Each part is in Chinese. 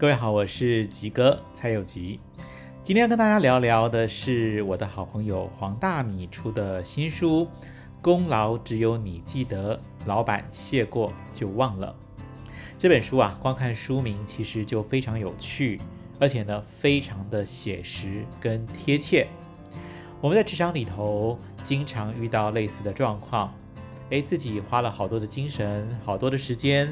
各位好，我是吉哥蔡有吉，今天要跟大家聊聊的是我的好朋友黄大米出的新书《功劳只有你记得，老板谢过就忘了》。这本书啊，光看书名其实就非常有趣，而且呢非常的写实跟贴切。我们在职场里头经常遇到类似的状况，自己花了好多的精神，好多的时间，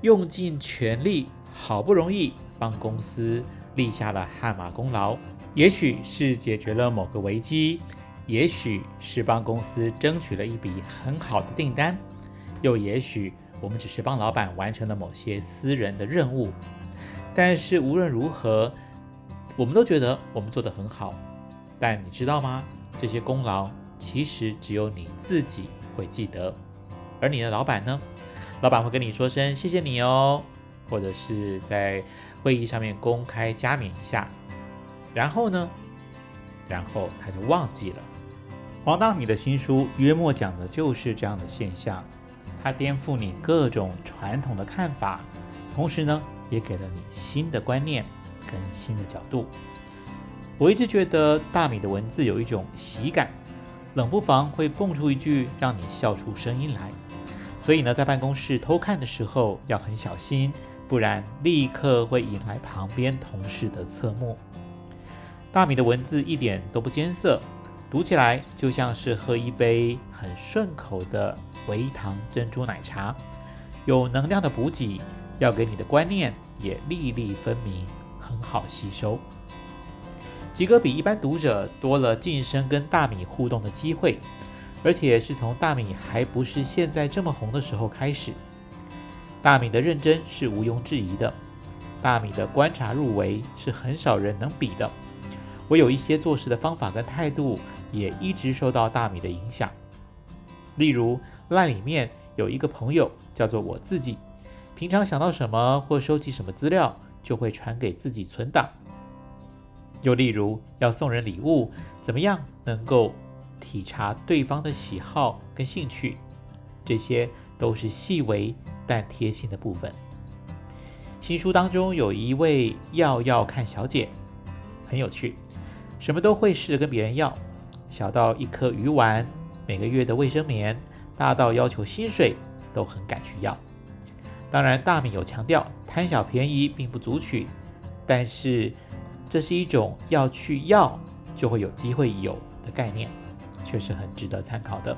用尽全力，好不容易帮公司立下了汗马功劳，也许是解决了某个危机，也许是帮公司争取了一笔很好的订单，又也许我们只是帮老板完成了某些私人的任务。但是无论如何，我们都觉得我们做得很好，但你知道吗？这些功劳其实只有你自己会记得，而你的老板呢？老板会跟你说声谢谢你哦，或者是在会议上面公开加冕一下，然后呢，他就忘记了。黄大米的新书约莫讲的就是这样的现象，它颠覆你各种传统的看法，同时呢，也给了你新的观念跟新的角度。我一直觉得大米的文字有一种喜感，冷不防会蹦出一句让你笑出声音来。所以呢，在办公室偷看的时候要很小心，不然立刻会引来旁边同事的侧目。大米的文字一点都不艰涩，读起来就像是喝一杯很顺口的微糖珍珠奶茶，有能量的补给，要给你的观念也粒粒分明，很好吸收。吉哥比一般读者多了晋升跟大米互动的机会，而且是从大米还不是现在这么红的时候开始。大米的认真是毋庸置疑的，大米的观察入微是很少人能比的。我有一些做事的方法跟态度也一直受到大米的影响。例如LINE里面有一个朋友叫做我自己，平常想到什么或收集什么资料就会传给自己存档。又例如要送人礼物，怎么样能够体察对方的喜好跟兴趣，这些都是细微但贴心的部分。新书当中有一位要看小姐很有趣，什么都会试着跟别人要，小到一颗鱼丸、每个月的卫生棉，大到要求薪水都很敢去要。当然大米有强调贪小便宜并不足取，但是这是一种要去要就会有机会有的概念，确实很值得参考的。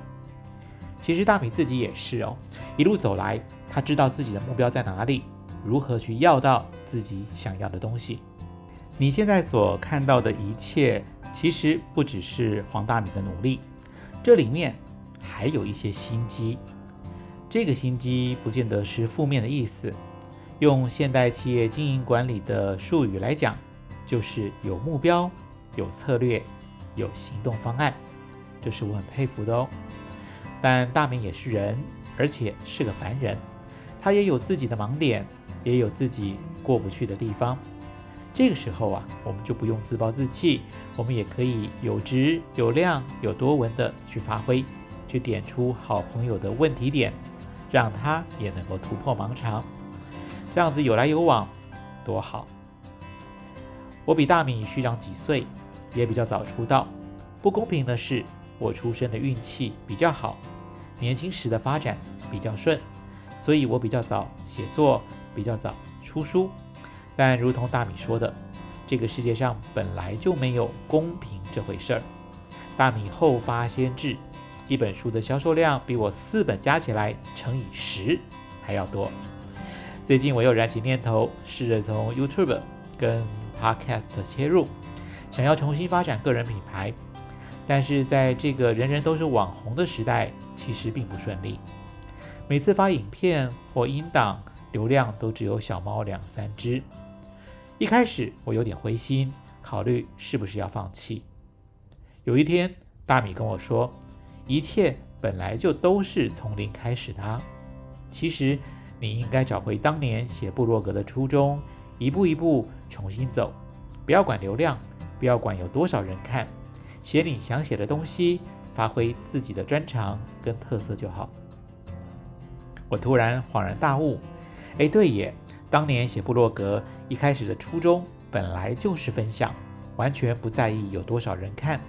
其实大米自己也是哦，一路走来他知道自己的目标在哪里，如何去要到自己想要的东西。你现在所看到的一切其实不只是黄大米的努力，这里面还有一些心机。这个心机不见得是负面的意思，用现代企业经营管理的术语来讲，就是有目标、有策略、有行动方案，这是我很佩服的哦。但大米也是人，而且是个凡人，他也有自己的盲点，也有自己过不去的地方。这个时候啊，我们就不用自暴自弃，我们也可以有质有量有多闻的去发挥，去点出好朋友的问题点，让他也能够突破盲肠，这样子有来有往多好。我比大米虚长几岁，也比较早出道。不公平的是，我出生的运气比较好，年轻时的发展比较顺，所以我比较早写作，比较早出书。但如同大米说的，这个世界上本来就没有公平这回事儿。大米后发先至，一本书的销售量比我4本加起来乘以10还要多。最近我又燃起念头，试着从 YouTube 跟 Podcast 切入，想要重新发展个人品牌，但是在这个人人都是网红的时代，其实并不顺利。每次发影片或音档，流量都只有小猫2-3只。一开始我有点灰心，考虑是不是要放弃。有一天，大米跟我说，一切本来就都是从零开始的啊。其实你应该找回当年写部落格的初衷，一步一步重新走，不要管流量，不要管有多少人看，写你想写的东西，发挥自己的专长跟特色就好。我突然恍然大悟，对耶，当年写部落格一开始的初衷本来就是分享，完全不在意有多少人看。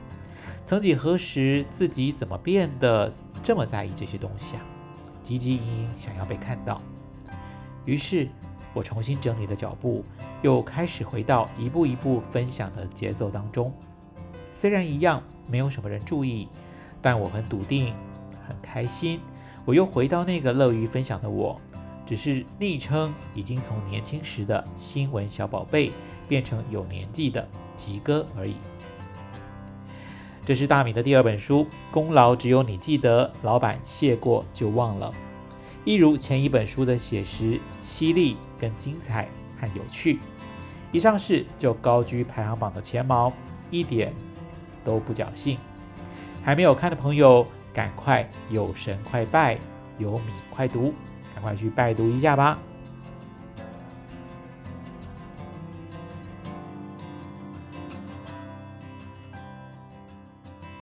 曾几何时，自己怎么变得这么在意这些东西啊？汲汲营营想要被看到。于是我重新整理的脚步，又开始回到一步一步分享的节奏当中。虽然一样没有什么人注意，但我很笃定，很开心。我又回到那个乐于分享的我，只是昵称已经从年轻时的新闻小宝贝变成有年纪的吉哥而已。这是大米的第2本书，功劳只有你记得，老板谢过就忘了。一如前一本书的写实、犀利跟精彩和有趣，一上市就高居排行榜的前茅，一点都不侥幸。还没有看的朋友赶快有神快拜，有米快读，赶快去拜读一下吧。